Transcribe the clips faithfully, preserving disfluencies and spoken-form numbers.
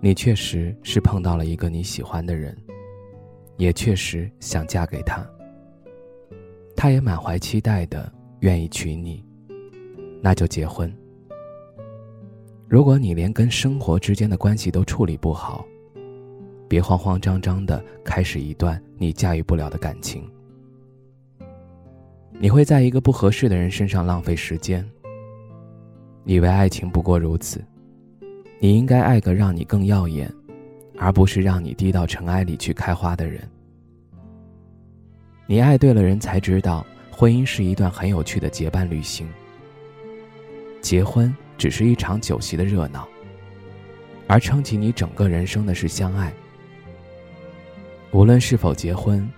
你确实是碰到了一个你喜欢的人，也确实想嫁给他，他也满怀期待的愿意娶你，那就结婚。如果你连跟生活之间的关系都处理不好，别慌慌张张的开始一段你驾驭不了的感情。你会在一个不合适的人身上浪费时间，以为爱情不过如此。你应该爱个让你更耀眼，而不是让你低到尘埃里去开花的人。你爱对了人才知道，婚姻是一段很有趣的结伴旅行。结婚只是一场酒席的热闹，而撑起你整个人生的是相爱。无论是否结婚，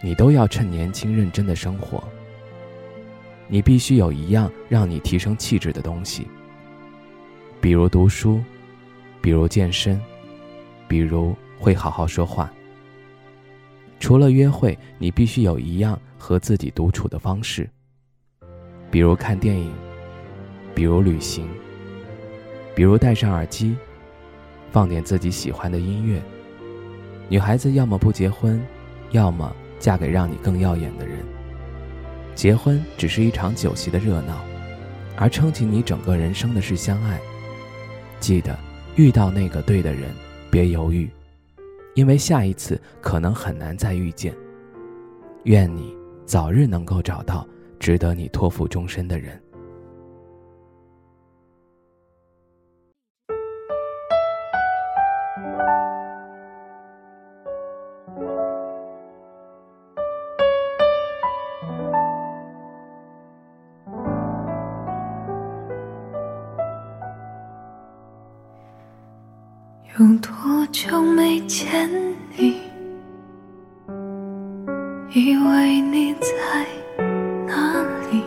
你都要趁年轻认真的生活。你必须有一样让你提升气质的东西，比如读书，比如健身，比如会好好说话。除了约会，你必须有一样和自己独处的方式，比如看电影，比如旅行，比如戴上耳机，放点自己喜欢的音乐。女孩子要么不结婚，要么嫁给让你更耀眼的人。结婚只是一场酒席的热闹，而撑起你整个人生的是相爱。记得遇到那个对的人别犹豫，因为下一次可能很难再遇见。愿你早日能够找到值得你托付终身的人。有多久没见你，以为你在哪里，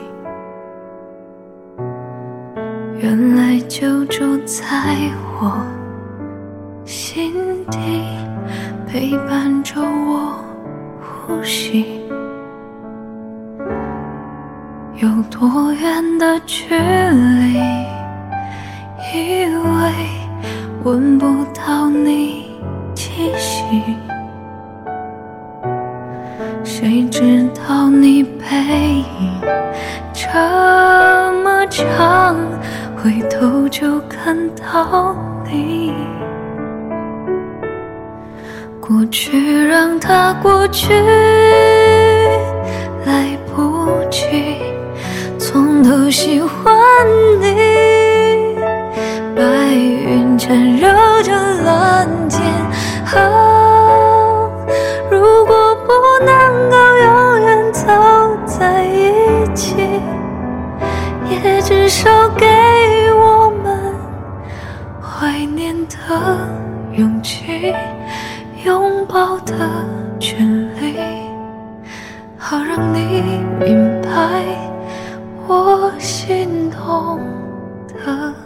原来就住在我心底，陪伴着我呼吸。有多远的距离，以为闻不到你气息，谁知道你背影这么长，回头就看到你。过去让它过去，来不及从头喜欢你。白云缠绕着蓝天，哦，如果不能够永远走在一起，也至少给我们怀念的勇气，拥抱的权利，好让你明白我心痛的